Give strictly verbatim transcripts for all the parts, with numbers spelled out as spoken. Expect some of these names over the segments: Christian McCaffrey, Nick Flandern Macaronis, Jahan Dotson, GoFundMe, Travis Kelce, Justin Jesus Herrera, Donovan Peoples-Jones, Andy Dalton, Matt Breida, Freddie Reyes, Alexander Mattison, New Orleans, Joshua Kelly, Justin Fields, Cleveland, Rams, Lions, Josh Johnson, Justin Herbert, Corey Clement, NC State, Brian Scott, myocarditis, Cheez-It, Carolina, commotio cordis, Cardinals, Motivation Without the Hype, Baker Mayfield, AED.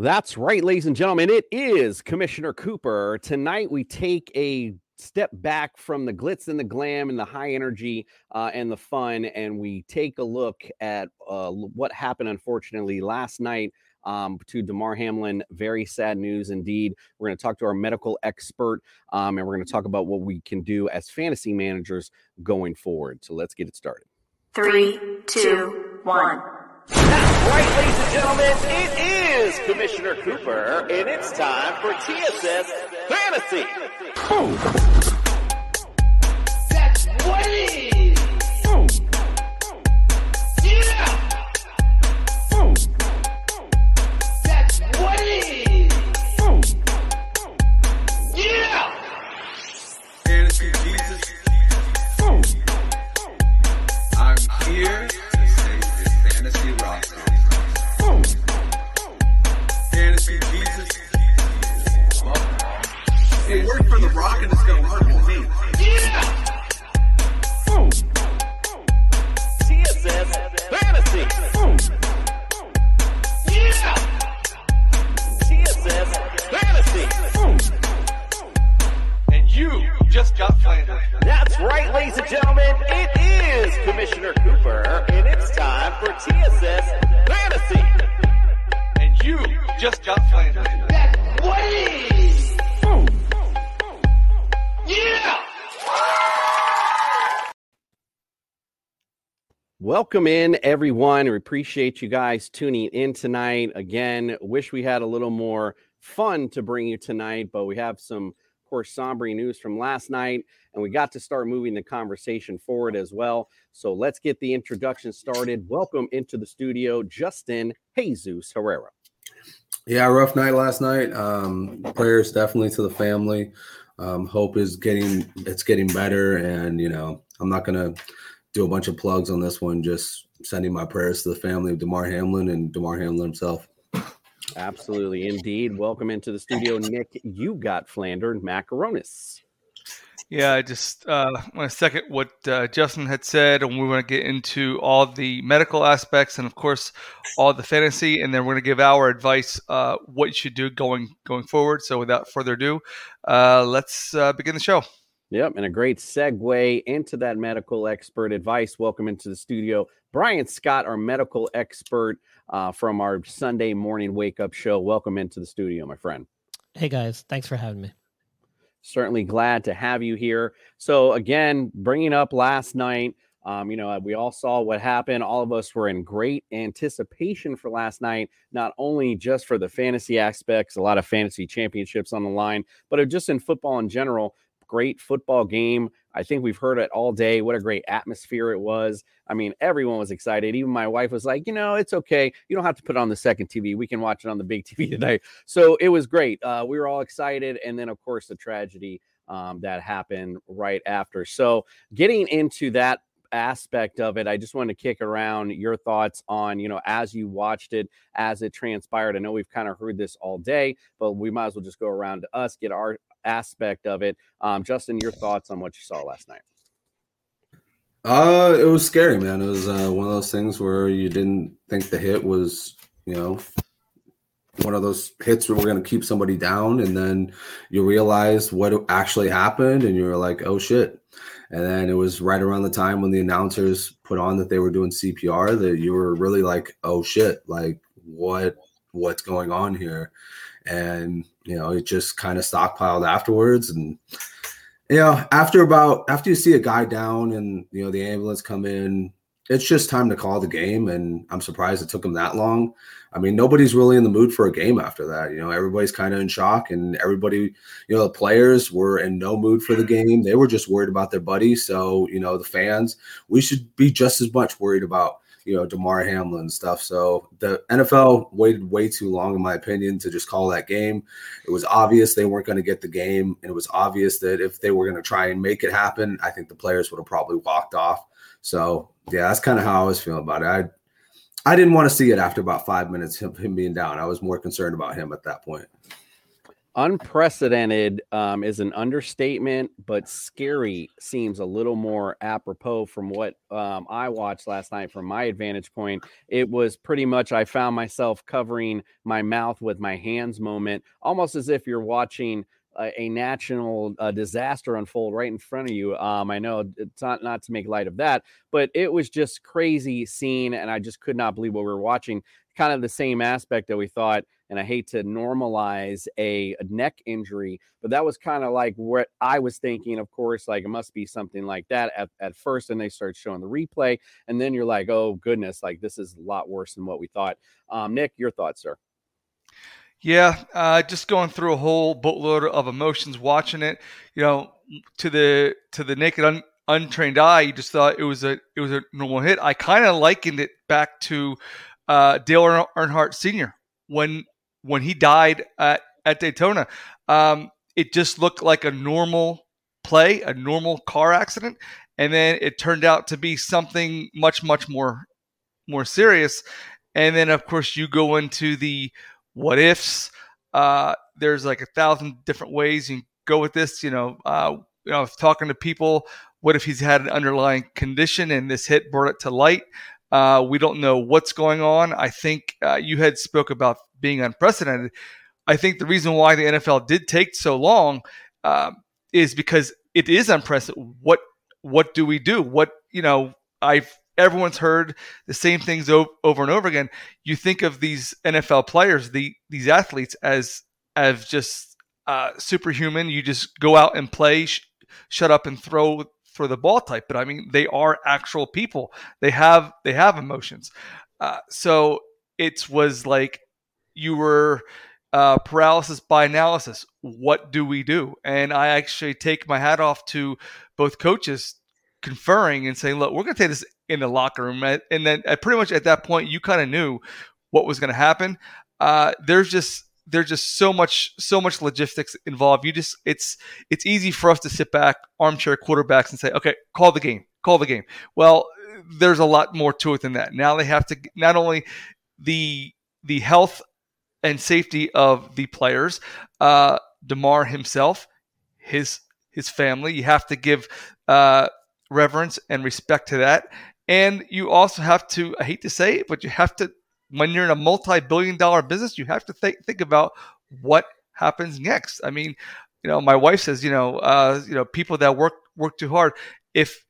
That's right, ladies and gentlemen. It is Commissioner Cooper. Tonight we take a step back from the glitz and the glam and the high energy uh, and the fun, and we take a look at uh, what happened, unfortunately, last night um, to Damar Hamlin. Very sad news indeed. We're going to talk to our medical expert, um, and we're going to talk about what we can do as fantasy managers going forward. So let's get it started. Three, two, one. That's right, ladies and gentlemen, it is Commissioner Cooper, and it's time for T S S Fantasy. Boom. That's what it is. Boom. Yeah. Boom. That's what it is. Boom. Yeah. Fantasy Jesus. Boom. I'm here. Fantasy roster. Boom. Fantasy Jesus. It worked for The Rock and it's going to work for me. Yeah! Boom. T S S Fantasy. Boom. Yeah! T S S Fantasy. Boom. And you just got Flanders. That's right, ladies and gentlemen. It is Commissioner Cooper, and it's time for T S S Fantasy. And you just got Flanders. That's what it is. Boom. Yeah. Welcome in, everyone. We appreciate you guys tuning in tonight. Again, wish we had a little more fun to bring you tonight, but we have some, of course, somber news from last night, and we got to start moving the conversation forward as well. So let's get the introduction started. Welcome into the studio, Justin Jesus Herrera. Yeah, rough night last night. Um, prayers definitely to the family. Um, hope is getting it's getting better, and you know, I'm not gonna do a bunch of plugs on this one. Just sending my prayers to the family of Damar Hamlin and Damar Hamlin himself. Absolutely, indeed. Welcome into the studio, Nick. You got Flandern Macaronis. Yeah, I just uh, want to second what uh, Justin had said, and we want to get into all the medical aspects and, of course, all the fantasy, and then we're going to give our advice uh, what you should do going going forward. So without further ado, uh, let's uh, begin the show. Yep, and a great segue into that medical expert advice. Welcome into the studio, Brian Scott, our medical expert uh, from our Sunday morning wake-up show. Welcome into the studio, my friend. Hey, guys. Thanks for having me. Certainly glad to have you here. So, again, bringing up last night, um, you know, we all saw what happened. All of us were in great anticipation for last night, not only just for the fantasy aspects, a lot of fantasy championships on the line, but just in football in general. Great football game. I think we've heard it all day. What a great atmosphere it was. I mean, everyone was excited. Even my wife was like, you know, it's okay. You don't have to put it on the second T V. We can watch it on the big T V tonight. So it was great. Uh, we were all excited. And then, of course, the tragedy um, that happened right after. So getting into that aspect of it, I just wanted to kick around your thoughts on, you know, as you watched it, as it transpired. I know we've kind of heard this all day, but we might as well just go around to us, get our aspect of it. Um, Justin, your thoughts on what you saw last night? Uh, it was scary, man. It was uh, one of those things where you didn't think the hit was, you know, one of those hits where we're going to keep somebody down, and then you realize what actually happened, and you were like, oh, shit. And then it was right around the time when the announcers put on that they were doing C P R that you were really like, oh, shit, like what what's going on here? And, you know, it just kind of stockpiled afterwards. And, you know, after about after you see a guy down and, you know, the ambulance come in, it's just time to call the game. And I'm surprised it took him that long. I mean, nobody's really in the mood for a game after that. You know, everybody's kind of in shock, and everybody, you know, the players were in no mood for the game. They were just worried about their buddy. So, you know, the fans, we should be just as much worried about, you know, Damar Hamlin and stuff. So the N F L waited way too long, in my opinion, to just call that game. It was obvious they weren't going to get the game, and it was obvious that if they were going to try and make it happen, I think the players would have probably walked off. So, yeah, that's kind of how I was feeling about it. I I didn't want to see it after about five minutes, him, him being down. I was more concerned about him at that point. Unprecedented um, is an understatement, but scary seems a little more apropos from what um, I watched last night from my advantage point. It was pretty much I found myself covering my mouth with my hands moment, almost as if you're watching a, a national uh, disaster unfold right in front of you. Um, I know it's not, not to make light of that, but it was just crazy scene, and I just could not believe what we were watching. Kind of the same aspect that we thought, and I hate to normalize a, a neck injury, but that was kind of like what I was thinking, of course, like it must be something like that at, at first, and they start showing the replay, and then you're like, oh, goodness, like this is a lot worse than what we thought. Um, Nick, your thoughts, sir? Yeah, uh, just going through a whole boatload of emotions watching it, you know, to the to the naked un- untrained eye, you just thought it was a it was a normal hit. I kind of likened it back to uh, Dale Earnhardt Senior when when he died at, at Daytona. Um, it just looked like a normal play, a normal car accident, and then it turned out to be something much, much more more serious. And then, of course, you go into the what ifs. Uh, there's like a thousand different ways you can go with this. You know, uh, you know, if talking to people, what if he's had an underlying condition and this hit brought it to light? Uh, we don't know what's going on. I think uh, you had spoke about being unprecedented. I think the reason why the N F L did take so long uh, is because it is unprecedented. What what do we do? What you know, I've everyone's heard the same things o- over and over again. You think of these N F L players, the these athletes as as just uh, superhuman. You just go out and play, sh- shut up and throw. For the ball type, but I mean they are actual people. They have they have emotions. Uh, so it was like you were uh, paralysis by analysis. What do we do? And I actually take my hat off to both coaches conferring and saying, "Look, we're going to take this in the locker room." And then uh, pretty much at that point, you kind of knew what was going to happen. Uh, there's just There's just so much, so much logistics involved. You just, it's, it's easy for us to sit back, armchair quarterbacks, and say, "Okay, call the game, call the game." Well, there's a lot more to it than that. Now they have to not only the the health and safety of the players, uh, Damar himself, his his family. You have to give uh, reverence and respect to that, and you also have to. I hate to say it, but you have to. When you're in a multi-billion dollar business, you have to think think about what happens next. I mean, you know, my wife says, you know, uh, you know, people that work work too hard. If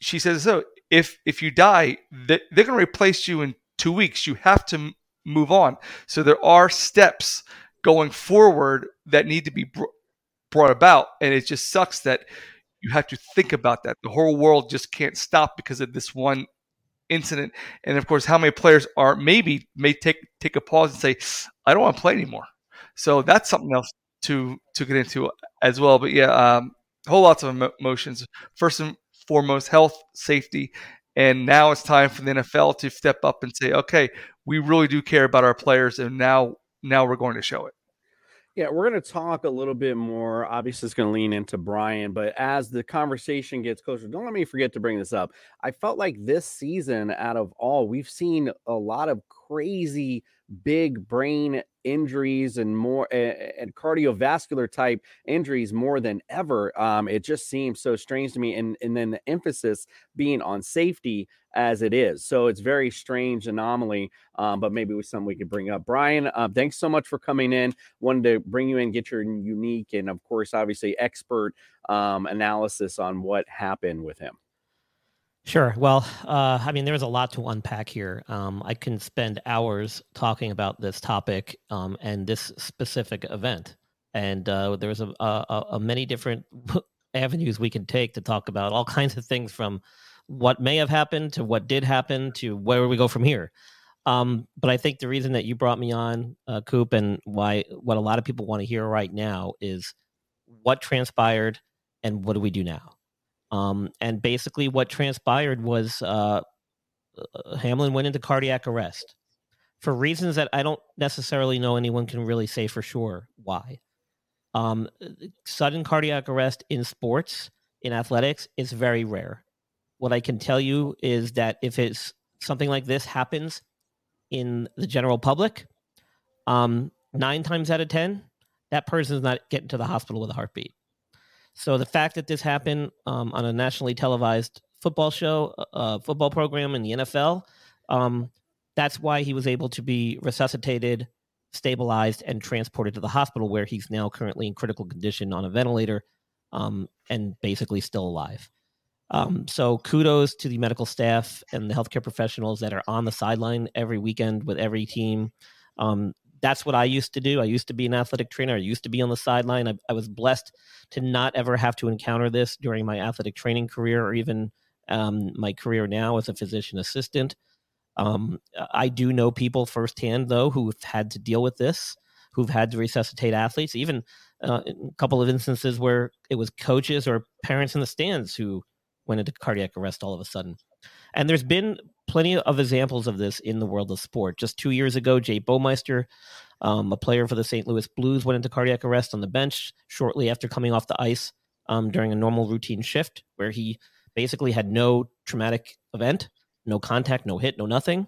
she says so, if if you die, they're going to replace you in two weeks. You have to move on. So there are steps going forward that need to be brought about, and it just sucks that you have to think about that. The whole world just can't stop because of this one incident. And of course, how many players are maybe may take take a pause and say, "I don't want to play anymore." So that's something else to to get into as well. But yeah, um, whole lots of emotions. First and foremost, health, safety, and now it's time for the N F L to step up and say, "Okay, we really do care about our players, and now now we're going to show it." Yeah, we're going to talk a little bit more. Obviously, it's going to lean into Brian, but as the conversation gets closer, don't let me forget to bring this up. I felt like this season, out of all, we've seen a lot of crazy big brain injuries and more and cardiovascular type injuries more than ever. Um, it just seems so strange to me. And, and then the emphasis being on safety as it is. So it's very strange anomaly, um, but maybe it was something we could bring up. Brian, uh, thanks so much for coming in. Wanted to bring you in, get your unique and, of course, obviously expert um, analysis on what happened with him. Sure. Well, uh, I mean, there was a lot to unpack here. Um, I can spend hours talking about this topic um, and this specific event. And uh, there was a, a, a many different avenues we can take to talk about all kinds of things, from what may have happened to what did happen to where we go from here. Um, but I think the reason that you brought me on, uh, Coop, and why what a lot of people want to hear right now is what transpired and what do we do now? Um, and basically what transpired was uh, Hamlin went into cardiac arrest for reasons that I don't necessarily know anyone can really say for sure why. Um, sudden cardiac arrest in sports, in athletics, is very rare. What I can tell you is that if it's something like this happens in the general public, um, nine times out of ten, that person's not getting to the hospital with a heartbeat. So the fact that this happened um, on a nationally televised football show, uh, football program in the N F L, um, that's why he was able to be resuscitated, stabilized, and transported to the hospital, where he's now currently in critical condition on a ventilator um, and basically still alive. Um, so kudos to the medical staff and the healthcare professionals that are on the sideline every weekend with every team. Um, that's what I used to do. I used to be an athletic trainer. I used to be on the sideline. I, I was blessed to not ever have to encounter this during my athletic training career, or even um, my career now as a physician assistant. Um, I do know people firsthand, though, who've had to deal with this, who've had to resuscitate athletes, even uh, a couple of instances where it was coaches or parents in the stands who went into cardiac arrest all of a sudden. And there's been plenty of examples of this in the world of sport. Just two years ago, Jay Bowmeister, um, a player for the Saint Louis Blues, went into cardiac arrest on the bench shortly after coming off the ice um, during a normal routine shift, where he basically had no traumatic event, no contact, no hit, no nothing.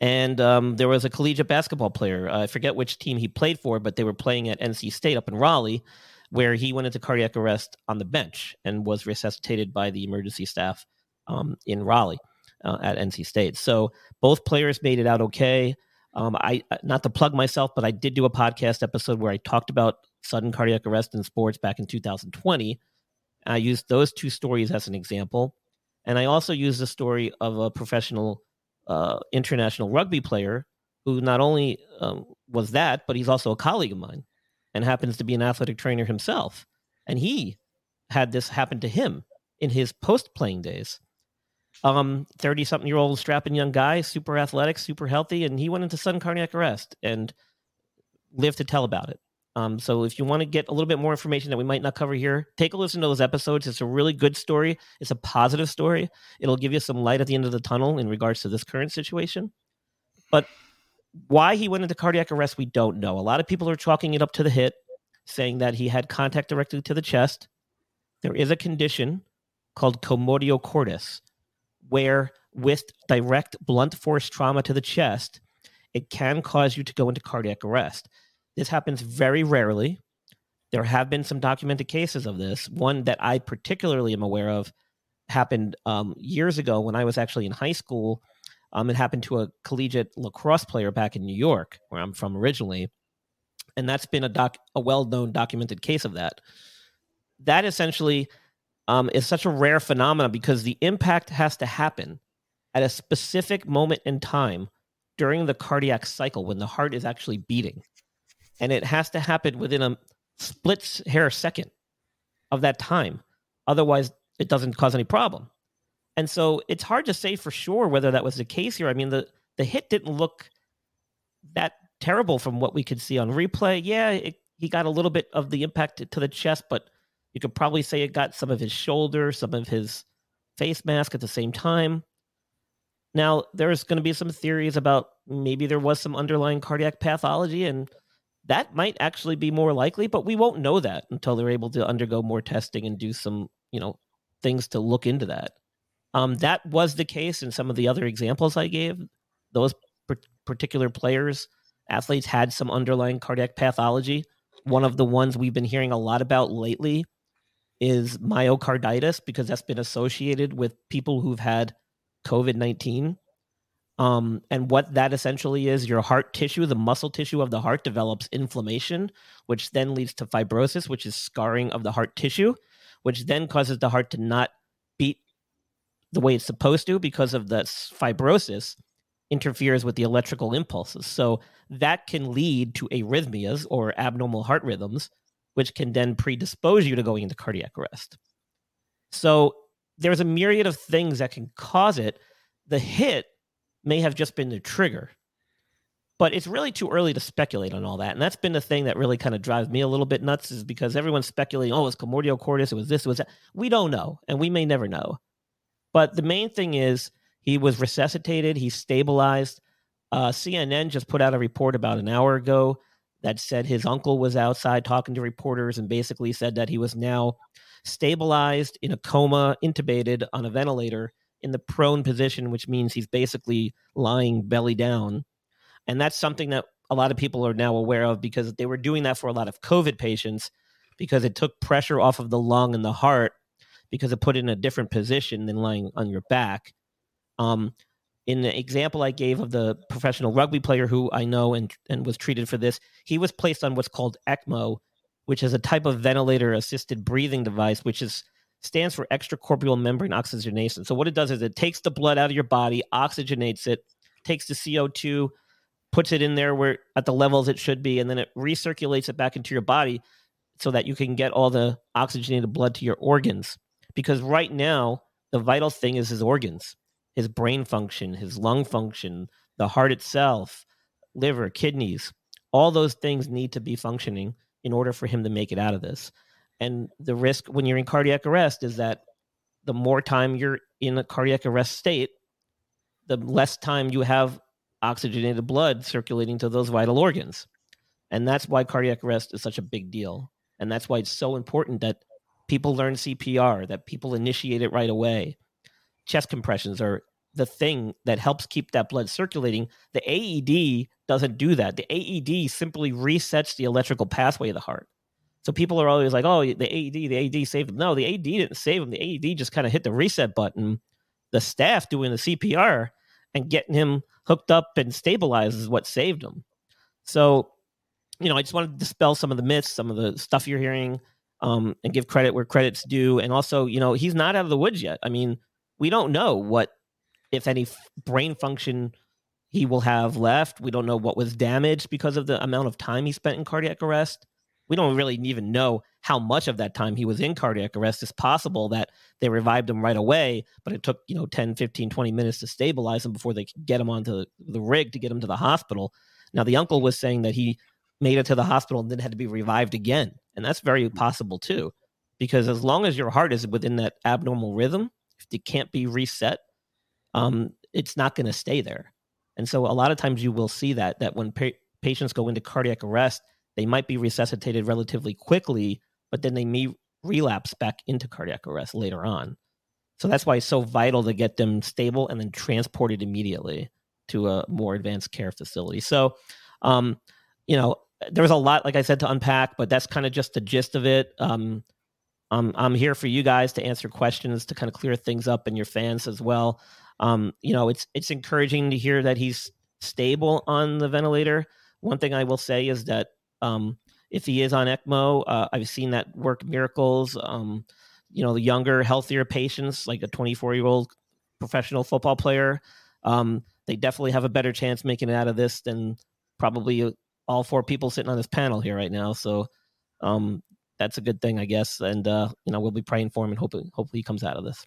And um, there was a collegiate basketball player. Uh, I forget which team he played for, but they were playing at N C State up in Raleigh, where he went into cardiac arrest on the bench and was resuscitated by the emergency staff um, in Raleigh. Uh, at N C State. So both players made it out okay. Um, I not to plug myself, but I did do a podcast episode where I talked about sudden cardiac arrest in sports back in two thousand twenty. I used those two stories as an example. And I also used the story of a professional uh, international rugby player who not only um, was that, but he's also a colleague of mine and happens to be an athletic trainer himself. And he had this happen to him in his post-playing days. Um, thirty-something-year-old strapping young guy, super athletic, super healthy, and he went into sudden cardiac arrest and lived to tell about it. Um, so if you want to get a little bit more information that we might not cover here, take a listen to those episodes. It's a really good story. It's a positive story. It'll give you some light at the end of the tunnel in regards to this current situation. But why he went into cardiac arrest, we don't know. A lot of people are chalking it up to the hit, saying that he had contact directly to the chest. There is a condition called commotio cordis, where with direct blunt force trauma to the chest, it can cause you to go into cardiac arrest. This happens very rarely. There have been some documented cases of this. One that I particularly am aware of happened um, years ago when I was actually in high school. Um, it happened to a collegiate lacrosse player back in New York, where I'm from originally. And that's been a doc, a well-known documented case of that. That essentially... Um, is such a rare phenomenon because the impact has to happen at a specific moment in time during the cardiac cycle when the heart is actually beating. And it has to happen within a split hair second of that time. Otherwise, it doesn't cause any problem. And so it's hard to say for sure whether that was the case here. I mean, the, the hit didn't look that terrible from what we could see on replay. Yeah, it, he got a little bit of the impact to, to the chest, but you could probably say it got some of his shoulder, some of his face mask at the same time. Now, there's going to be some theories about maybe there was some underlying cardiac pathology, and that might actually be more likely, but we won't know that until they're able to undergo more testing and do some, you know, things to look into that. Um, that was the case in some of the other examples I gave. Those per- particular players, athletes had some underlying cardiac pathology. One of the ones we've been hearing a lot about lately is myocarditis, because that's been associated with people who've had COVID nineteen. Um, and what that essentially is, your heart tissue, the muscle tissue of the heart, develops inflammation, which then leads to fibrosis, which is scarring of the heart tissue, which then causes the heart to not beat the way it's supposed to because of the fibrosis interferes with the electrical impulses. So that can lead to arrhythmias or abnormal heart rhythms, which can then predispose you to going into cardiac arrest. So there's a myriad of things that can cause it. The hit may have just been the trigger, but it's really too early to speculate on all that. And that's been the thing that really kind of drives me a little bit nuts, is because everyone's speculating, oh, it's commotio cordis, it was this, it was that. We don't know, and we may never know. But the main thing is he was resuscitated, he stabilized. Uh, C N N just put out a report about an hour ago that said his uncle was outside talking to reporters and basically said that he was now stabilized in a coma, intubated on a ventilator in the prone position, which means he's basically lying belly down. And that's something that a lot of people are now aware of, because they were doing that for a lot of COVID patients because it took pressure off of the lung and the heart because it put it in a different position than lying on your back. Um, in the example I gave of the professional rugby player who I know and, and was treated for this, he was placed on what's called ECMO, which is a type of ventilator-assisted breathing device, which is stands for extracorporeal membrane oxygenation. So what it does is it takes the blood out of your body, oxygenates it, takes the C O two, puts it in there where at the levels it should be, and then it recirculates it back into your body so that you can get all the oxygenated blood to your organs. Because right now, the vital thing is his organs, his brain function, his lung function, the heart itself, liver, kidneys. All those things need to be functioning in order for him to make it out of this. And the risk when you're in cardiac arrest is that the more time you're in a cardiac arrest state, the less time you have oxygenated blood circulating to those vital organs. And that's why cardiac arrest is such a big deal. And that's why it's so important that people learn C P R, that people initiate it right away. Chest compressions are the thing that helps keep that blood circulating. The A E D doesn't do that. The A E D simply resets the electrical pathway of the heart. So people are always like, oh, the A E D, the A E D saved him. No, the A E D didn't save him. The A E D just kind of hit the reset button. The staff doing the C P R and getting him hooked up and stabilized is what saved him. So, you know, I just wanted to dispel some of the myths, some of the stuff you're hearing, um, and give credit where credit's due. And also, you know, he's not out of the woods yet. I mean, we don't know what, if any, f- brain function he will have left. We don't know what was damaged because of the amount of time he spent in cardiac arrest. We don't really even know how much of that time he was in cardiac arrest. It's possible that they revived him right away, but it took, you know, ten, fifteen, twenty minutes to stabilize him before they could get him onto the rig to get him to the hospital. Now, the uncle was saying that he made it to the hospital and then had to be revived again. And that's very possible, too, because as long as your heart is within that abnormal rhythm, if it can't be reset, um, it's not going to stay there. And so a lot of times you will see that, that when pa- patients go into cardiac arrest, they might be resuscitated relatively quickly, but then they may relapse back into cardiac arrest later on. So that's why it's so vital to get them stable and then transported immediately to a more advanced care facility. So, um, you know, there's a lot, like I said, to unpack, but that's kind of just the gist of it. Um, I'm, I'm here for you guys to answer questions, to kind of clear things up, and your fans as well. Um, you know, it's it's encouraging to hear that he's stable on the ventilator. One thing I will say is that Um, if he is on ECMO, uh, I've seen that work miracles. Um, you know, the younger, healthier patients, like a twenty-four-year-old professional football player, um, they definitely have a better chance making it out of this than probably all four people sitting on this panel here right now. So um, that's a good thing, I guess. And, uh, you know, we'll be praying for him and hoping, hopefully he comes out of this.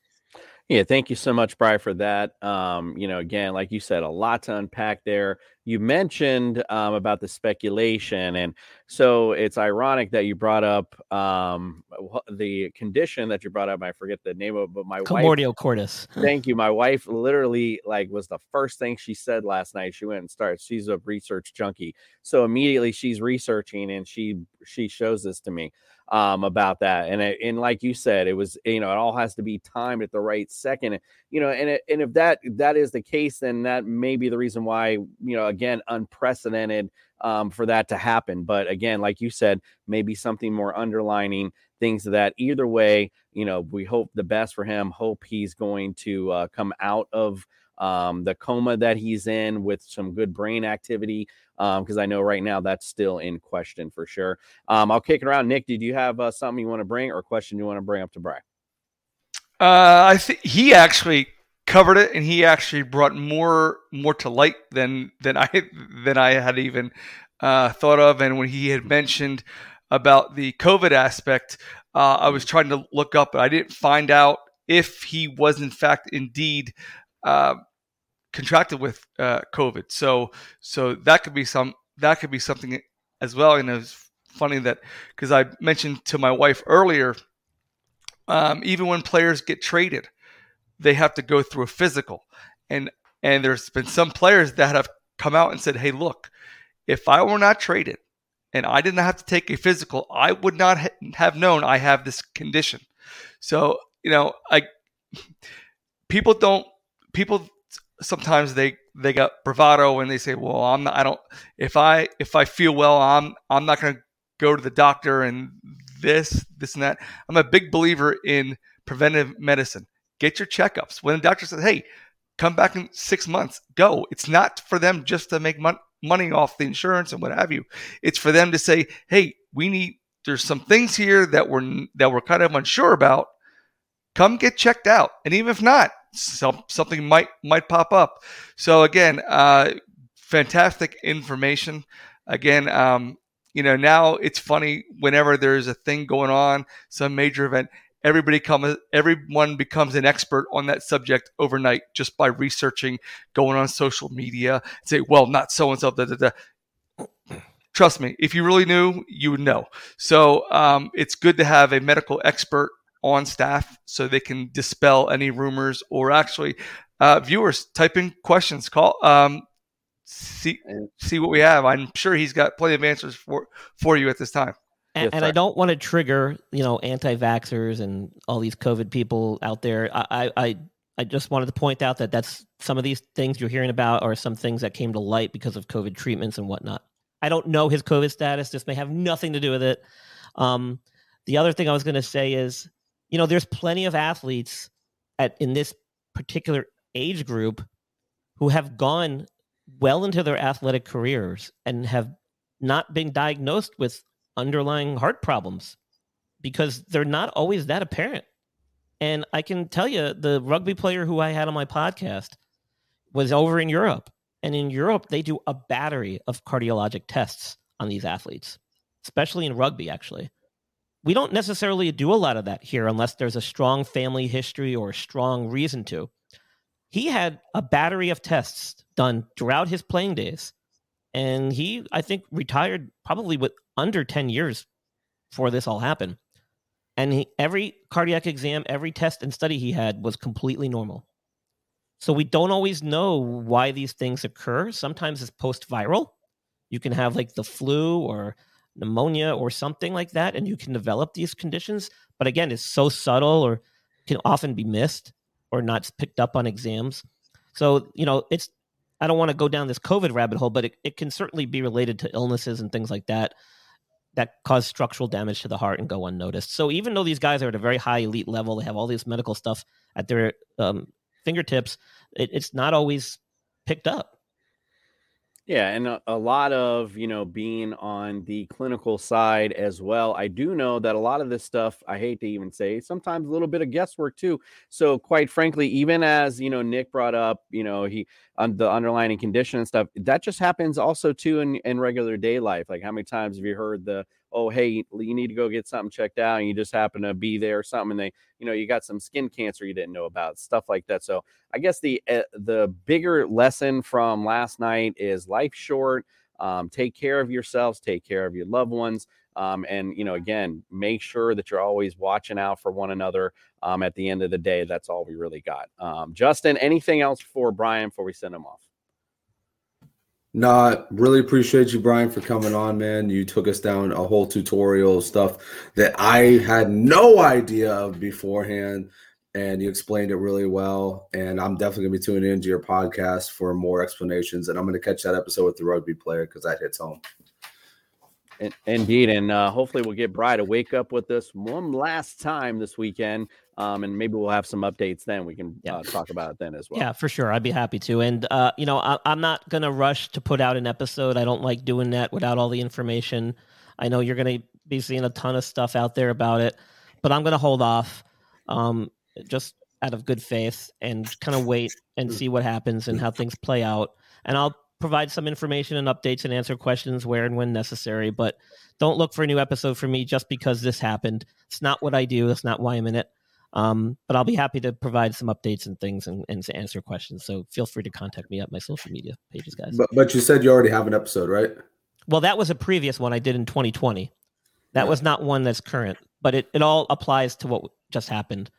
Yeah, thank you so much, Bri, for that. Um, you know, again, like you said, a lot to unpack there. You mentioned um, about the speculation, and so it's ironic that you brought up um, the condition that you brought up. I forget the name of it, but my commotio cordis. Thank you. My wife literally like was the first thing she said last night. She went and started. She's a research junkie, so immediately she's researching, and she she shows this to me um, about that. And it, and like you said, it was you know it all has to be timed at the right second, you know, and it, and if that that is the case, then that may be the reason why, you know, again, unprecedented um, for that to happen. But again, like you said, maybe something more underlining things of that. Either way, you know, we hope the best for him. Hope he's going to uh, come out of um, the coma that he's in with some good brain activity. Um, cause I know right now that's still in question for sure. Um, I'll kick it around. Nick, did you have uh, something you want to bring, or a question you want to bring up to Bri? Uh, I think he actually covered it, and he actually brought more more to light than than I than I had even uh, thought of. And when he had mentioned about the COVID aspect, uh, I was trying to look up, but I didn't find out if he was in fact indeed uh, contracted with uh, COVID. So so that could be some that could be something as well. And it was funny that, because I mentioned to my wife earlier, Um, even when players get traded, they have to go through a physical. And and there's been some players that have come out and said, hey, look, if I were not traded and I didn't have to take a physical, I would not ha- have known I have this condition. So, you know, I people don't people sometimes they they got bravado and they say, well, I'm not, I don't, if I, if I feel well, I'm, I'm not going to go to the doctor and this, this and that. I'm a big believer in preventive medicine. Get your checkups. When the doctor says, hey, come back in six months, go. It's not for them just to make mon- money off the insurance and what have you. It's for them to say, hey, we need, there's some things here that we're, that we're kind of unsure about. Come get checked out. And even if not, some, something might, might pop up. So again, uh, fantastic information. Again, um, you know, now it's funny whenever there's a thing going on, some major event, everybody comes, everyone becomes an expert on that subject overnight just by researching, going on social media, say, well, not so-and-so, da, da, da. Trust me, if you really knew, you would know. So um, it's good to have a medical expert on staff so they can dispel any rumors, or actually uh, viewers type in questions, call, um, see, see what we have. I'm sure he's got plenty of answers for, for you at this time. And, yes, and I don't want to trigger, you know, anti-vaxxers and all these COVID people out there. I, I, I just wanted to point out that that's some of these things you're hearing about are some things that came to light because of COVID treatments and whatnot. I don't know his COVID status. This may have nothing to do with it. Um, the other thing I was going to say is, you know, there's plenty of athletes at in this particular age group who have gone well into their athletic careers and have not been diagnosed with underlying heart problems because they're not always that apparent. And I can tell you, the rugby player who I had on my podcast was over in Europe. And in Europe, they do a battery of cardiologic tests on these athletes, especially in rugby, actually. We don't necessarily do a lot of that here unless there's a strong family history or a strong reason to. He had a battery of tests done throughout his playing days. And he, I think, retired probably with under ten years before this all happened. And he, every cardiac exam, every test and study he had was completely normal. So we don't always know why these things occur. Sometimes it's post-viral. You can have like the flu or pneumonia or something like that, and you can develop these conditions. But again, it's so subtle or can often be missed or not picked up on exams. So, you know, it's, I don't want to go down this COVID rabbit hole, but it, it can certainly be related to illnesses and things like that that cause structural damage to the heart and go unnoticed. So even though these guys are at a very high elite level, they have all this medical stuff at their um, fingertips, it, it's not always picked up. Yeah, and a, a lot of, you know, being on the clinical side as well, I do know that a lot of this stuff, I hate to even say, sometimes a little bit of guesswork too. So quite frankly, even as, you know, Nick brought up, you know, he on um, the underlying condition and stuff, that just happens also too in, in regular day life. Like how many times have you heard the, oh, hey, you need to go get something checked out, and you just happen to be there or something, and they, you know, you got some skin cancer you didn't know about, stuff like that. So I guess the uh, the bigger lesson from last night is life's short. Um, take care of yourselves, take care of your loved ones. Um, and, you know, again, make sure that you're always watching out for one another. Um, at the end of the day, that's all we really got. Um, Justin, anything else for Brian before we send him off? No, really appreciate you, Brian, for coming on, man. You took us down a whole tutorial stuff that I had no idea of beforehand, and you explained it really well. And I'm definitely going to be tuning into your podcast for more explanations, and I'm going to catch that episode with the rugby player because that hits home. Indeed, and uh, hopefully we'll get Bri to wake up with us one last time this weekend, um, and maybe we'll have some updates then. We can yeah. uh, talk about it then as well. Yeah, for sure. I'd be happy to. And, uh, you know, I, I'm not going to rush to put out an episode. I don't like doing that without all the information. I know you're going to be seeing a ton of stuff out there about it, but I'm going to hold off um, just out of good faith and kind of wait and see what happens and how things play out. And I'll provide some information and updates and answer questions where and when necessary, but don't look for a new episode from me just because this happened. It's not what I do. That's not why I'm in it. Um, but I'll be happy to provide some updates and things and, and to answer questions. So feel free to contact me at my social media pages, guys. But, but you said you already have an episode, right? Well, that was a previous one I did in twenty twenty. That yeah. was not one that's current, but it, it all applies to what just happened.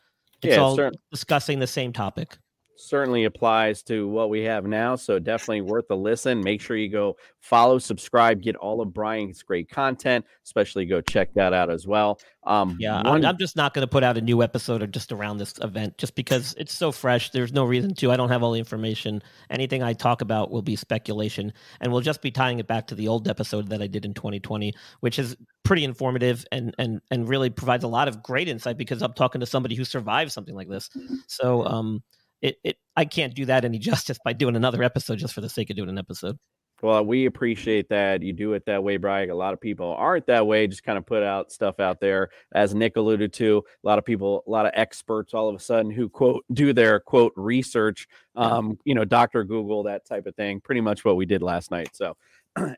It's yeah, all sure. discussing the same topic. certainly applies to what we have now. So definitely worth a listen. Make sure you go follow, subscribe, get all of Brian's great content, especially go check that out as well. Um, yeah, one- I'm just not going to put out a new episode or just around this event just because it's so fresh. There's no reason to. I don't have all the information. Anything I talk about will be speculation, and we'll just be tying it back to the old episode that I did in twenty twenty, which is pretty informative and and and really provides a lot of great insight because I'm talking to somebody who survived something like this. So um, it it I can't do that any justice by doing another episode just for the sake of doing an episode. Well, we appreciate that. You do it that way, Brian. A lot of people aren't that way, just kind of put out stuff out there. As Nick alluded to, a lot of people, a lot of experts all of a sudden who, quote, do their, quote, research, um, you know, Doctor Google, that type of thing, pretty much what we did last night. So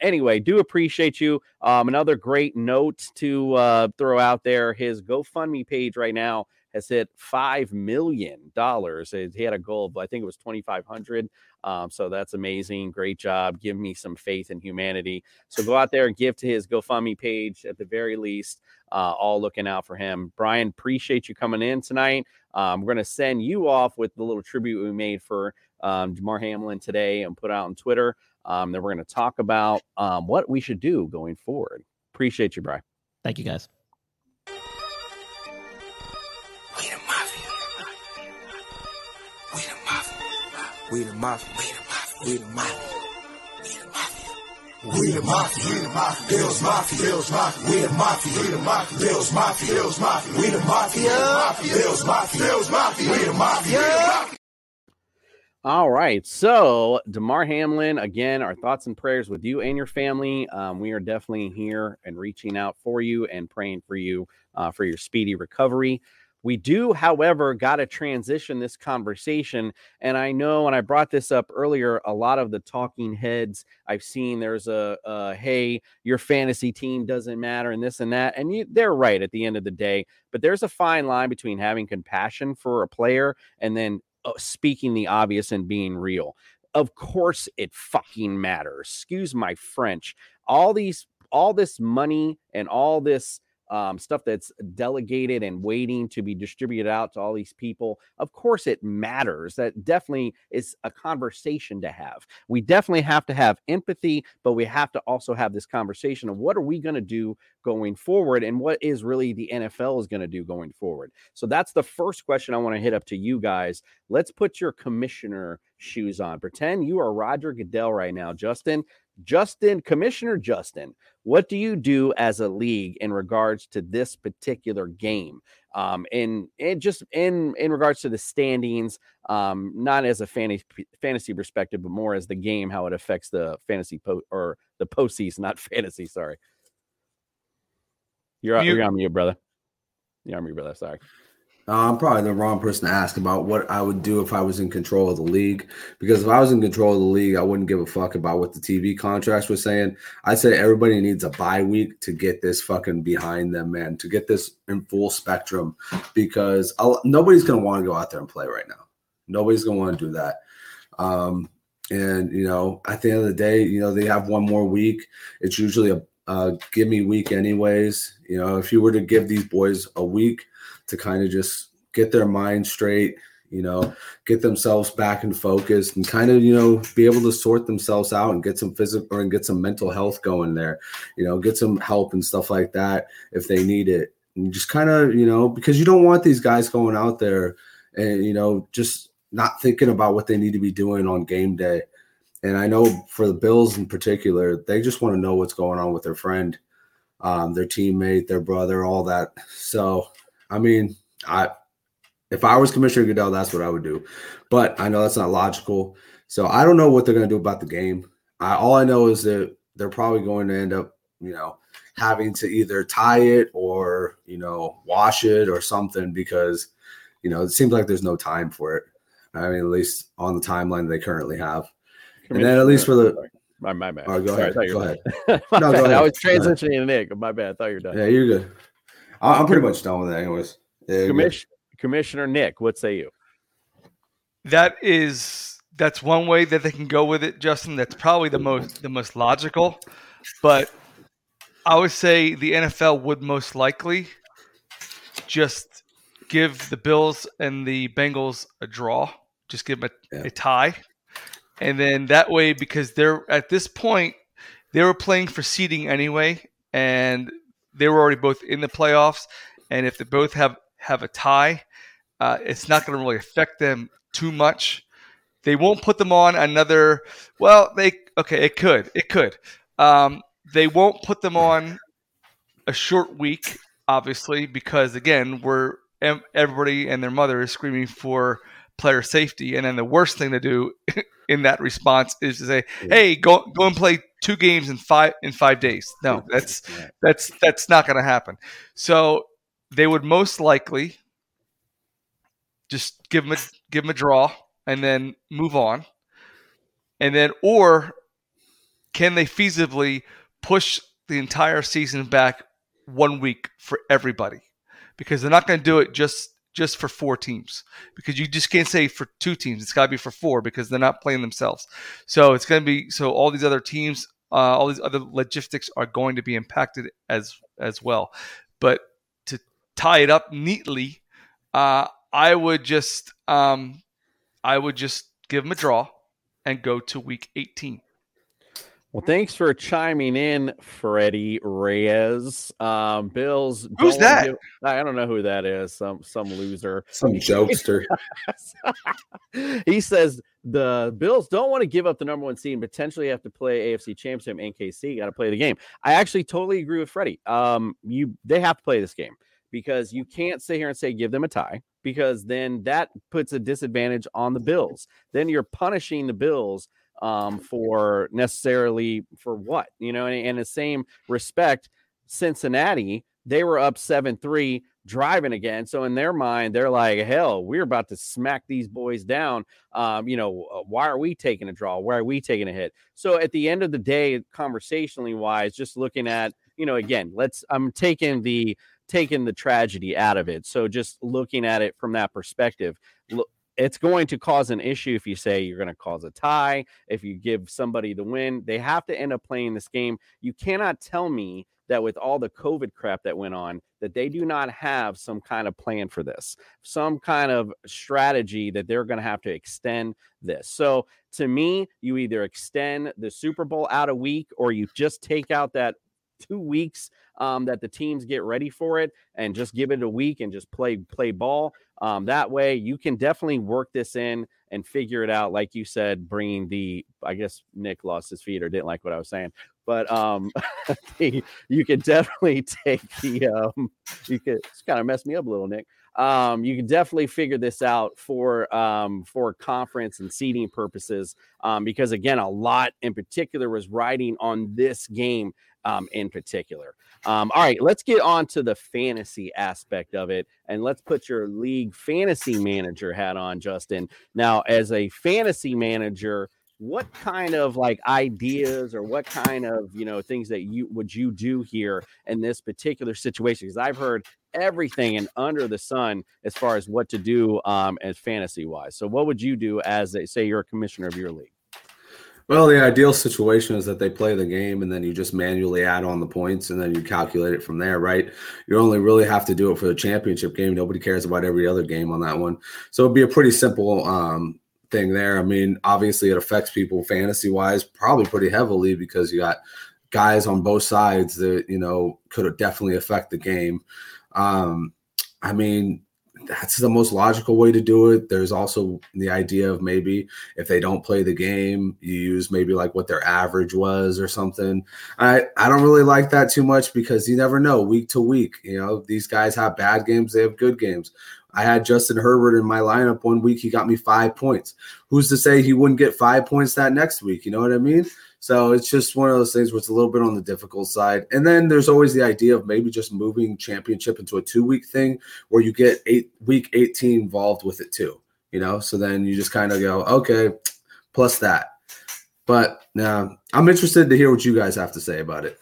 anyway, do appreciate you. Um, another great note to uh, throw out there, his GoFundMe page right now has hit five million dollars. He had a goal, but I think it was twenty-five hundred dollars. Um, so that's amazing. Great job. Give me some faith in humanity. So go out there and give to his GoFundMe page at the very least. Uh, all looking out for him. Brian, appreciate you coming in tonight. Um, we're going to send you off with the little tribute we made for um, Damar Hamlin today and put out on Twitter. Um, then we're going to talk about um, what we should do going forward. Appreciate you, Brian. Thank you, guys. We the mafia, we the mafia, we the mafia, we the mafia, Bill's mafia, Bill's mafia, we the mafia, we the mafia, Bill's mafia, Bill's mafia, we the mafia, Bill's mafia, Bill's mafia, we the mafia. All right, so Damar Hamlin, again, our thoughts and prayers with you and your family. Um, we are definitely here and reaching out for you and praying for you uh, for your speedy recovery. We do, however, got to transition this conversation. And I know, and I brought this up earlier, a lot of the talking heads I've seen, there's a, a hey, your fantasy team doesn't matter and this and that. And you, they're right at the end of the day. But there's a fine line between having compassion for a player and then speaking the obvious and being real. Of course it fucking matters. Excuse my French. All these, all this money and all this Um, stuff that's delegated and waiting to be distributed out to all these people. Of course it matters. That definitely is a conversation to have. We definitely have to have empathy, but we have to also have this conversation of what are we going to do going forward and what is really the N F L is going to do going forward. So that's the first question I want to hit up to you guys. Let's put your commissioner shoes on. Pretend you are Roger Goodell right now, Justin. Justin, Commissioner Justin, what do you do as a league in regards to this particular game? Um, and, and just in, in regards to the standings, um, not as a fantasy, fantasy perspective, but more as the game, how it affects the fantasy po- or the postseason, not fantasy. Sorry. You're, you- you're on mute, brother. You're on mute, brother. Sorry. Uh, I'm probably the wrong person to ask about what I would do if I was in control of the league, because if I was in control of the league, I wouldn't give a fuck about what the T V contracts were saying. I'd say everybody needs a bye week to get this fucking behind them, man, to get this in full spectrum, because I'll, nobody's going to want to go out there and play right now. Nobody's going to want to do that. Um, and, you know, at the end of the day, you know, they have one more week. It's usually a uh, give me week anyways. You know, if you were to give these boys a week to kind of just get their mind straight, you know, get themselves back and focused and kind of, you know, be able to sort themselves out and get some physical and get some mental health going there, you know, get some help and stuff like that if they need it. And just kind of, you know, because you don't want these guys going out there and, you know, just not thinking about what they need to be doing on game day. And I know for the Bills in particular, they just want to know what's going on with their friend, um, their teammate, their brother, all that. So, I mean, I if I was Commissioner Goodell, that's what I would do. But I know that's not logical. So I don't know what they're going to do about the game. I, all I know is that they're probably going to end up, you know, having to either tie it or, you know, wash it or something because, you know, it seems like there's no time for it. I mean, at least on the timeline they currently have. And then at least for the – My, my bad. All right, go Sorry, ahead. I, go ahead. no, go ahead. I was transitioning to Nick. My bad. I thought you were done. Yeah, you're good. I'm pretty much done with that anyways. Yeah, Commission, Commissioner Nick, what say you? That is that's one way that they can go with it, Justin. That's probably the most the most logical. But I would say the N F L would most likely just give the Bills and the Bengals a draw Just give them a, yeah. a tie. And then that way, because they're at this point, they were playing for seeding anyway, and they were already both in the playoffs. And if they both have, have a tie, uh, it's not going to really affect them too much. They won't put them on another – well, they okay, it could. It could. Um, they won't put them on a short week, obviously, because, again, we're everybody and their mother is screaming for player safety. And then the worst thing to do in that response is to say, yeah. hey, go go and play two games in five in five days. No, that's yeah. that's that's not going to happen. So they would most likely just give them a, give them a draw and then move on. And then – or can they feasibly push the entire season back one week for everybody? Because they're not going to do it just just for four teams, because you just can't say for two teams. It's got to be for four, because they're not playing themselves. So it's going to be so all these other teams, uh, all these other logistics are going to be impacted as as well. But to tie it up neatly, uh, I would just um, I would just give them a draw and go to week eighteen. Well, thanks for chiming in, Freddie Reyes. Um, Bills. Who's that? Give, I don't know who that is. Some some loser. Some jokester. He says the Bills don't want to give up the number one seed and potentially have to play A F C Championship in K C. Got to play the game. I actually totally agree with Freddie. Um, you they have to play this game, because you can't sit here and say give them a tie, because then that puts a disadvantage on the Bills. Then you're punishing the Bills. Um, for necessarily for what, you know, and in the same respect, Cincinnati, they were up seven three driving again. So in their mind, they're like, hell, we're about to smack these boys down. Um, you know, why are we taking a draw? Why are we taking a hit? So at the end of the day, conversationally wise, just looking at, you know, again, let's, I'm taking the, taking the tragedy out of it. So just looking at it from that perspective, look, it's going to cause an issue if you say you're going to cause a tie, if you give somebody the win. They have to end up playing this game. You cannot tell me that with all the COVID crap that went on, that they do not have some kind of plan for this, some kind of strategy that they're going to have to extend this. So to me, you either extend the Super Bowl out a week, or you just take out that two weeks um, that the teams get ready for it and just give it a week and just play, play ball. Um, that way you can definitely work this in and figure it out. Like you said, bringing the, I guess Nick lost his feet or didn't like what I was saying, but um, the, you could definitely take the, um, you could it's kind of messed me up a little, Nick. Um, you can definitely figure this out for, um, for conference and seeding purposes. Um, because again, a lot in particular was riding on this game. Um, in particular. Um, all right, let's get on to the fantasy aspect of it, and let's put your league fantasy manager hat on, Justin. Now, as a fantasy manager, what kind of like ideas or what kind of, you know, things that you would you do here in this particular situation? Because I've heard everything and under the sun as far as what to do um, as fantasy wise. So what would you do as they say you're a commissioner of your league? Well, the ideal situation is that they play the game and then you just manually add on the points and then you calculate it from there, right? You only really have to do it for the championship game. Nobody cares about every other game on that one. So it'd be a pretty simple um, thing there. I mean, obviously it affects people fantasy-wise probably pretty heavily, because you got guys on both sides that, you know, could definitely affect the game. Um, I mean – that's the most logical way to do it. There's also the idea of maybe if they don't play the game, you use maybe like what their average was or something. I, I don't really like that too much, because you never know week to week. You know, these guys have bad games. They have good games. I had Justin Herbert in my lineup one week. He got me five points. Who's to say he wouldn't get five points that next week? You know what I mean? So it's just one of those things where it's a little bit on the difficult side. And then there's always the idea of maybe just moving championship into a two-week thing where you get eight, week eighteen involved with it too, you know? So then you just kind of go, okay, plus that. But now uh, I'm interested to hear what you guys have to say about it.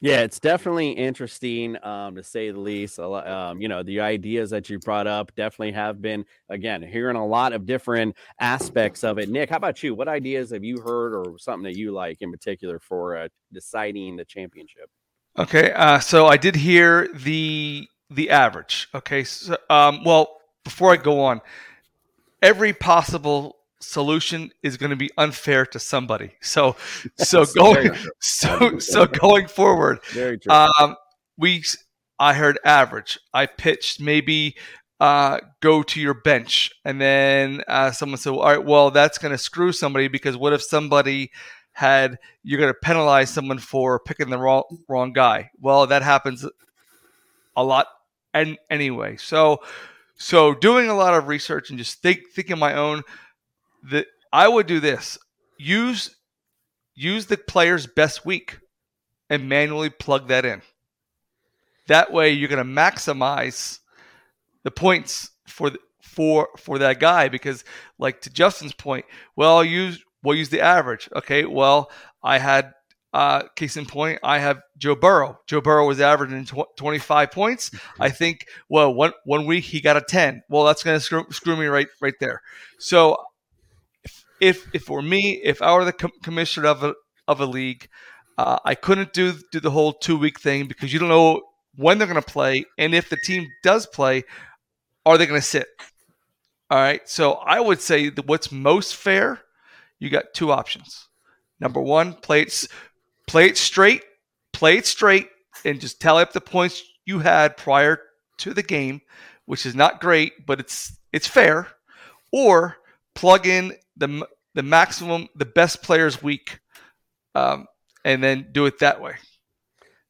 Yeah, it's definitely interesting, um, to say the least. Um, you know, the ideas that you brought up definitely have been, again, hearing a lot of different aspects of it. Nick, how about you? What ideas have you heard or something that you like in particular for uh, deciding the championship? Okay, uh, so I did hear the the average. Okay, so, um, well, before I go on, every possible solution is going to be unfair to somebody. So, so going, so, so going forward, Very true. um, we, I heard average. I pitched maybe, uh, go to your bench. And then, uh, someone said, well, all right, well, that's going to screw somebody, because what if somebody had, you're going to penalize someone for picking the wrong, wrong guy. Well, that happens a lot. And anyway, so, so doing a lot of research and just think, thinking my own, that I would do this, use, use the player's best week and manually plug that in. That way you're going to maximize the points for, the, for, for that guy, because like to Justin's point, well, use, we'll use the average. Okay. Well, I had, Uh, case in point, I have Joe Burrow. Joe Burrow was averaging tw- twenty-five points. I think, well, one one week he got a ten. Well, that's going to screw, screw me right right there. So if if, if for me, if I were the com- commissioner of a, of a league, uh, I couldn't do, do the whole two-week thing, because you don't know when they're going to play. And if the team does play, are they going to sit? All right. So I would say that what's most fair, you got two options. Number one, plates. Play it straight, play it straight, and just tally up the points you had prior to the game, which is not great, but it's it's fair. Or plug in the the maximum, the best player's week, um, and then do it that way.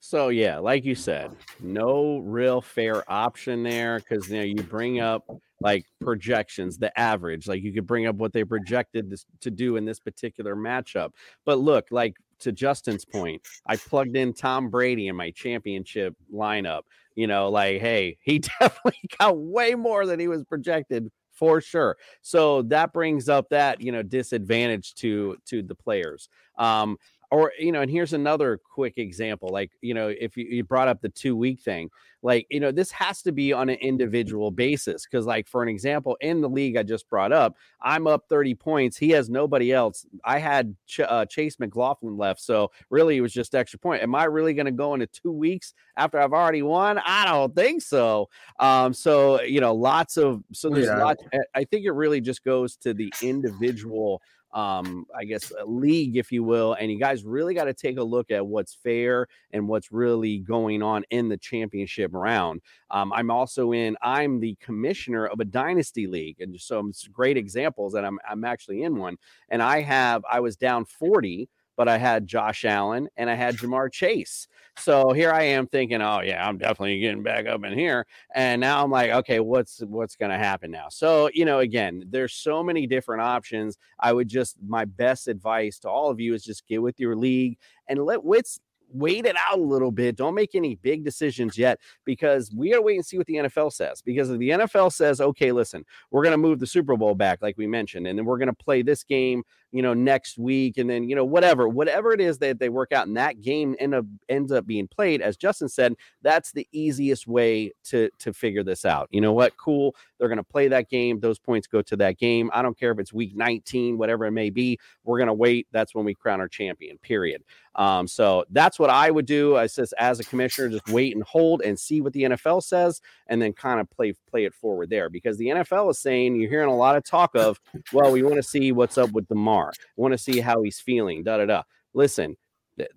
So, yeah, like you said, no real fair option there, because you know, you bring up like projections, the average. Like you could bring up what they projected this, to do in this particular matchup. But look, like to Justin's point, I plugged in Tom Brady in my championship lineup. You know, like, hey, he definitely got way more than he was projected for sure. So that brings up that, you know, disadvantage to to the players. Um Or, you know, and here's another quick example. Like, you know, if you, you brought up the two week thing, like, you know, this has to be on an individual basis. Cause like, for an example, in the league I just brought up, I'm up thirty points. He has nobody else. I had Ch- uh, Chase McLaughlin left. So really it was just extra point. Am I really going to go into two weeks after I've already won? I don't think so. Um, so, you know, lots of, so there's yeah. lots, I think it really just goes to the individual, Um, I guess, a league, if you will. And you guys really got to take a look at what's fair and what's really going on in the championship round. Um, I'm also in, I'm the commissioner of a dynasty league. And just some great examples that I'm, I'm actually in one. And I have, I was down forty, but I had Josh Allen and I had Jamar Chase. So here I am thinking, oh yeah, I'm definitely getting back up in here. And now I'm like, okay, what's, what's going to happen now? So, you know, again, there's so many different options. I would just, my best advice to all of you is just get with your league and let wits wait it out a little bit. Don't make any big decisions yet, because we got to wait and see what the N F L says. Because if the N F L says, okay, listen, we're going to move the Super Bowl back, like we mentioned, and then we're going to play this game, you know, next week, and then, you know, whatever, whatever it is that they work out, and that game end up, ends up being played, as Justin said, that's the easiest way to, to figure this out. You know what? Cool. They're going to play that game. Those points go to that game. I don't care if it's week nineteen, whatever it may be, we're going to wait. That's when we crown our champion, period. Um, so that's what I would do. I says, as a commissioner, just wait and hold and see what the N F L says, and then kind of play, play it forward there, because the N F L is saying, you're hearing a lot of talk of, well, we want to see what's up with Damar. We want to see how he's feeling. Da da da. Listen,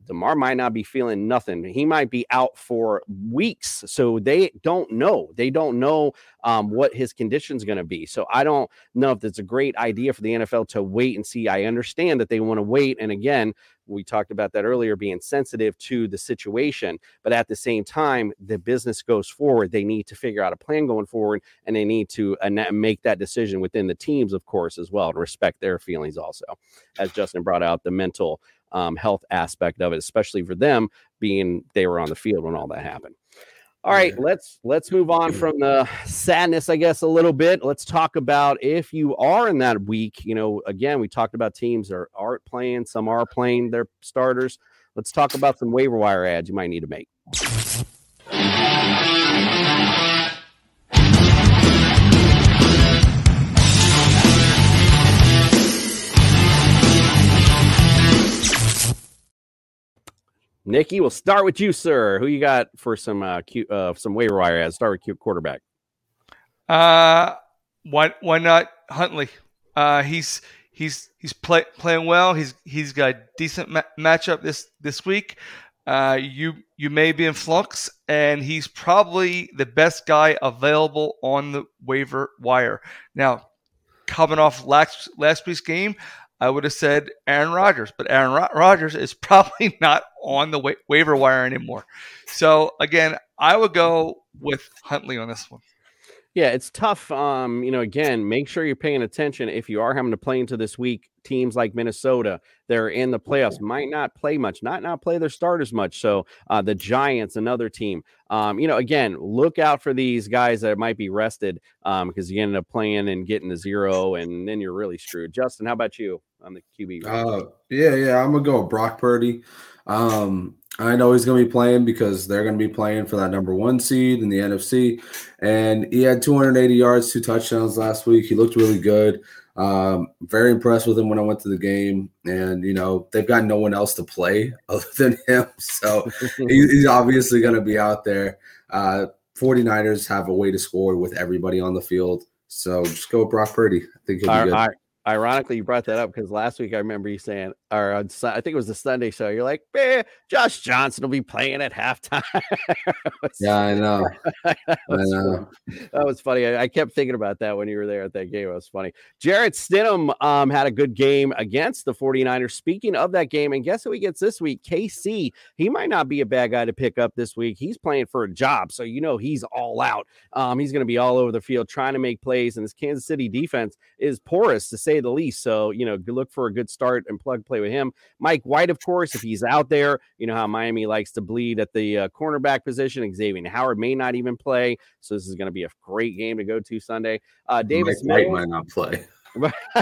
Damar might not be feeling nothing. He might be out for weeks. So they don't know. They don't know um, what his condition's going to be. So I don't know if it's a great idea for the N F L to wait and see. I understand that they want to wait. And again, we talked about that earlier, being sensitive to the situation. But at the same time, the business goes forward. They need to figure out a plan going forward, and they need to make that decision within the teams, of course, as well, to respect their feelings also. As Justin brought out, the mental um, health aspect of it, especially for them, being they were on the field when all that happened. All right, let's let's move on from the sadness, I guess, a little bit. Let's talk about if you are in that week. You know, again, we talked about teams are, aren't playing. Some are playing their starters. Let's talk about some waiver wire ads you might need to make. Nicky, we'll start with you, sir. Who you got for some uh, cute, uh, some waiver wire ads? Start with cute quarterback. Uh, why why not Huntley? Uh, he's he's he's play, playing well. He's he's got a decent ma- matchup this this week. Uh, you you may be in flux, and he's probably the best guy available on the waiver wire. Now, coming off last last week's game, I would have said Aaron Rodgers, but Aaron Rod- Rodgers is probably not on the wa- waiver wire anymore. So again, I would go with Huntley on this one. Yeah, it's tough. Um, you know, again, make sure you're paying attention. If you are having to play into this week, teams like Minnesota, they're in the playoffs, might not play much, not not play their starters much. So uh, the Giants, another team. Um, you know, again, look out for these guys that might be rested um, because you end up playing and getting to zero, and then you're really screwed. Justin, how about you on the Q B? Uh, yeah, yeah, I'm gonna go with Brock Purdy. Um, I know he's going to be playing because they're going to be playing for that number one seed in the N F C. And he had two hundred eighty yards, two touchdowns last week. He looked really good. Um, very impressed with him when I went to the game. And, you know, they've got no one else to play other than him. So he's obviously going to be out there. Uh, 49ers have a way to score with everybody on the field. So just go with Brock Purdy. I think he'll be good. All right. Ironically, you brought that up because last week I remember you saying, or on, I think it was the Sunday show, you're like, eh, Josh Johnson will be playing at halftime. Yeah, I know. that, I was know. that was funny. I, I kept thinking about that when you were there at that game. It was funny. Jarrett Stidham um, had a good game against the 49ers. Speaking of that game, and guess who he gets this week? K C. He might not be a bad guy to pick up this week. He's playing for a job, so you know he's all out. Um, he's going to be all over the field trying to make plays, and this Kansas City defense is porous, to say the least. So, you know, look for a good start and plug play with him. Mike White, of course, if he's out there, you know how Miami likes to bleed at the uh, cornerback position. Xavier Howard may not even play. So this is going to be a great game to go to Sunday. Uh, Davis Mills might not play.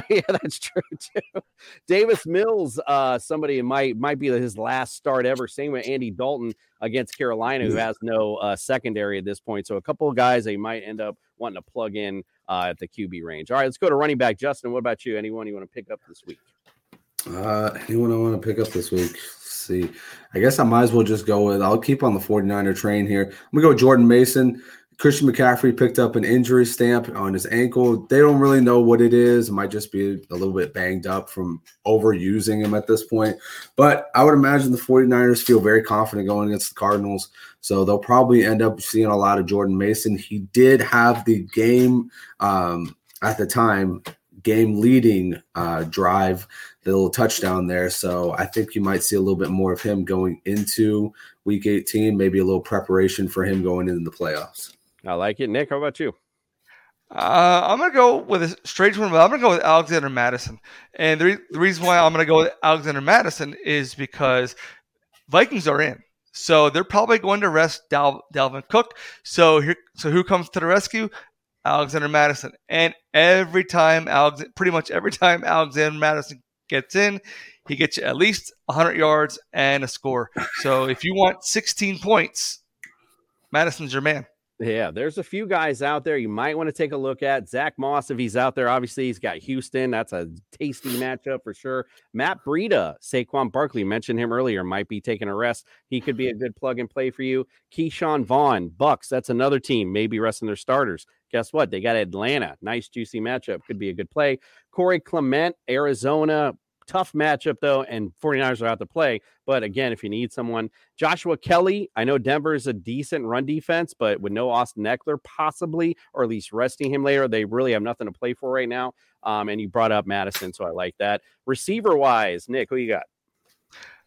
Yeah, that's true too. Davis Mills, uh, somebody might might be his last start ever. Same with Andy Dalton against Carolina, who has no uh, secondary at this point. So a couple of guys they might end up wanting to plug in uh, at the Q B range. All right, let's go to running back. Justin, what about you? Anyone you want to pick up this week? Uh, anyone I want to pick up this week? Let's see, I guess I might as well just go with. I'll keep on the 49er train here. I'm gonna go with Jordan Mason. Christian McCaffrey picked up an injury stamp on his ankle. They don't really know what it is. It might just be a little bit banged up from overusing him at this point. But I would imagine the 49ers feel very confident going against the Cardinals. So they'll probably end up seeing a lot of Jordan Mason. He did have the game um, at the time, game leading uh, drive, the little touchdown there. So I think you might see a little bit more of him going into week eighteen, maybe a little preparation for him going into the playoffs. I like it. Nick, how about you? Uh, I'm going to go with a strange one, but I'm going to go with Alexander Mattison. And the, re- the reason why I'm going to go with Alexander Mattison is because Vikings are in. So they're probably going to rest Dal- Dalvin Cook. So here, so who comes to the rescue? Alexander Mattison. And every time, Alex, pretty much every time Alexander Mattison gets in, he gets you at least one hundred yards and a score. So if you want sixteen points, Madison's your man. Yeah, there's a few guys out there you might want to take a look at. Zach Moss, if he's out there, obviously he's got Houston. That's a tasty matchup for sure. Matt Breida, Saquon Barkley, mentioned him earlier, might be taking a rest. He could be a good plug and play for you. Keyshawn Vaughn, Bucks, that's another team, maybe resting their starters. Guess what? They got Atlanta. Nice, juicy matchup. Could be a good play. Corey Clement, Arizona. Tough matchup, though, and 49ers are out to play. But, again, if you need someone, Joshua Kelly, I know Denver is a decent run defense, but with no Austin Eckler possibly, or at least resting him later, they really have nothing to play for right now. Um, and you brought up Madison, so I like that. Receiver-wise, Nick, who you got?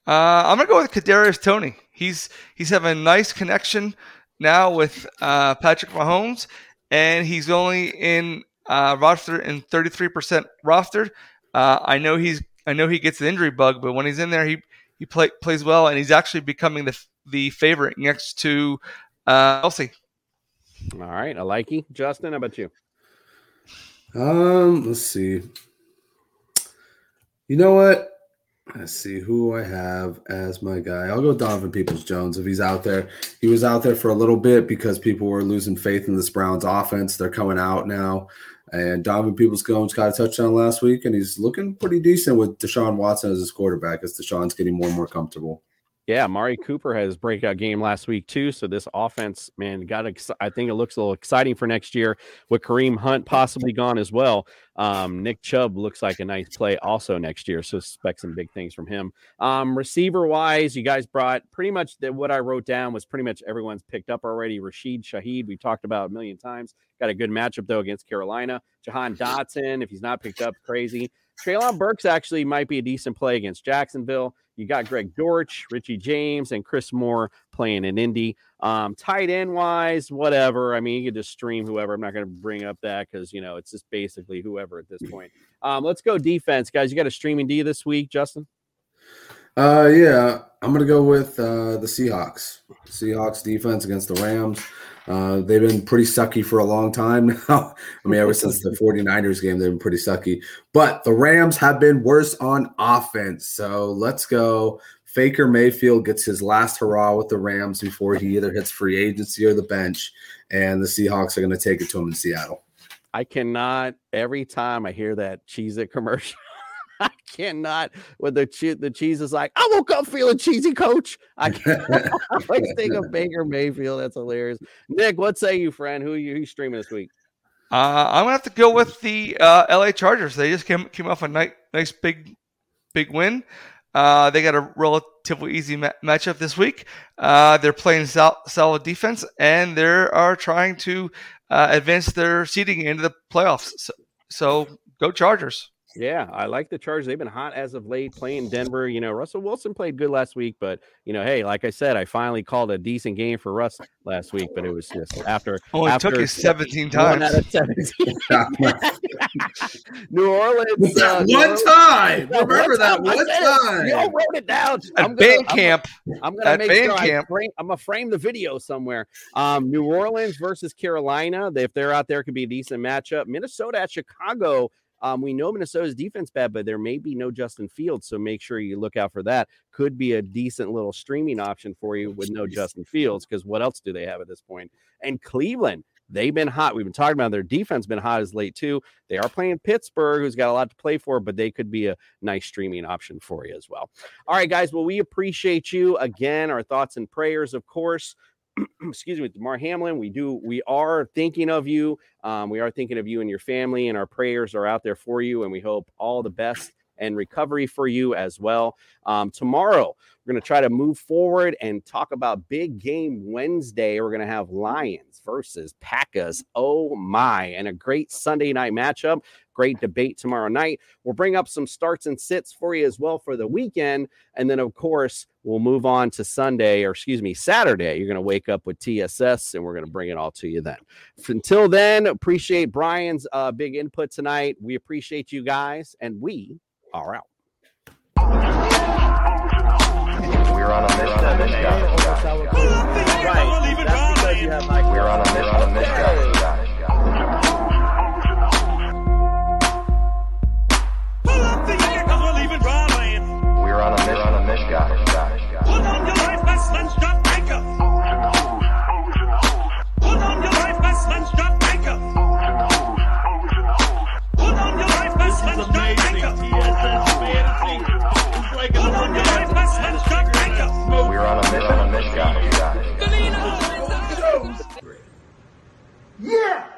Uh, I'm going to go with Kadarius Toney. He's he's having a nice connection now with uh, Patrick Mahomes, and he's only in uh, rostered in thirty-three percent rostered. Uh, I know he's I know he gets the injury bug, but when he's in there, he he play, plays well, and he's actually becoming the the favorite next to uh, Kelsey. All right, I like you, Justin. How about you? Um, let's see. You know what? Let's see who I have as my guy. I'll go Donovan Peoples-Jones if he's out there. He was out there for a little bit because people were losing faith in this Browns offense. They're coming out now. And Donovan Peoples-Jones got a touchdown last week, and he's looking pretty decent with Deshaun Watson as his quarterback as Deshaun's getting more and more comfortable. Yeah, Mari Cooper had his breakout game last week, too. So this offense, man, got ex- I think it looks a little exciting for next year with Kareem Hunt possibly gone as well. Um, Nick Chubb looks like a nice play also next year. So expect some big things from him. Um, receiver-wise, you guys brought pretty much the, what I wrote down was pretty much everyone's picked up already. Rashid Shaheed, we've talked about a million times. Got a good matchup, though, against Carolina. Jahan Dotson, if he's not picked up, crazy. Treylon Burks actually might be a decent play against Jacksonville. You got Greg Dortch, Richie James, and Chris Moore playing in Indy. Um, tight end-wise, whatever. I mean, you could just stream whoever. I'm not going to bring up that because, you know, it's just basically whoever at this point. Um, let's go defense, guys. You got a streaming D this week, Justin? Uh, yeah, I'm going to go with uh, the Seahawks. Seahawks defense against the Rams. Uh, they've been pretty sucky for a long time now. I mean, ever since the 49ers game, they've been pretty sucky. But the Rams have been worse on offense. So let's go. Baker Mayfield gets his last hurrah with the Rams before he either hits free agency or the bench. And the Seahawks are going to take it to him in Seattle. I cannot. Every time I hear that Cheez-It commercial. I cannot. When the che- the cheese is like, I woke up feeling cheesy, coach. I can't. I always think of Baker Mayfield. That's hilarious. Nick, what say you, friend? Who are you who's streaming this week? Uh, I'm gonna have to go with the uh, L A Chargers. They just came came off a nice, nice big, big win. Uh, they got a relatively easy ma- matchup this week. Uh, they're playing sol- solid defense, and they are trying to uh, advance their seeding into the playoffs. So, so go Chargers. Yeah, I like the Chargers. They've been hot as of late playing Denver. You know, Russell Wilson played good last week, but, you know, hey, like I said, I finally called a decent game for Russ last week, but it was just after. Oh, it took you seventeen times. Out of seventeen. New Orleans. Uh, one Orleans, time. No, Remember one that time. one time. You all wrote it down. At I'm gonna, band I'm camp. Gonna, I'm going to make sure camp. I frame, I'm going to frame the video somewhere. Um, New Orleans versus Carolina. If they're out there, it could be a decent matchup. Minnesota at Chicago. Um, we know Minnesota's defense bad, but there may be no Justin Fields, so make sure you look out for that. Could be a decent little streaming option for you with no Justin Fields, because what else do they have at this point? And Cleveland, they've been hot. We've been talking about their defense been hot as late, too. They are playing Pittsburgh, who's got a lot to play for, but they could be a nice streaming option for you as well. All right, guys, well, we appreciate you. Again, our thoughts and prayers, of course. Excuse me, Damar Hamlin, we do, we are thinking of you. Um, we are thinking of you and your family, and our prayers are out there for you. And we hope all the best and recovery for you as well. Um, tomorrow, we're going to try to move forward and talk about Big Game Wednesday. We're going to have Lions versus Packers. Oh my, and a great Sunday night matchup. Great debate tomorrow night. We'll bring up some starts and sits for you as well for the weekend. And then, of course, we'll move on to Sunday, or excuse me, Saturday. You're going to wake up with T S S, and we're going to bring it all to you then. Until then, appreciate Brian's uh, big input tonight. We appreciate you guys, and we are out. We're on a mission. On a mission. Right. That's because you have Mike. We're on a mission. On a mission. We're on a mission, on a mission, put on your life vest and stop maker. Put on your life vest and stop maker. Put on your life vest and stop maker. T S S Fantasy. Put on your life vest and stop maker. We're on a mission, on a mission, guys. Yeah.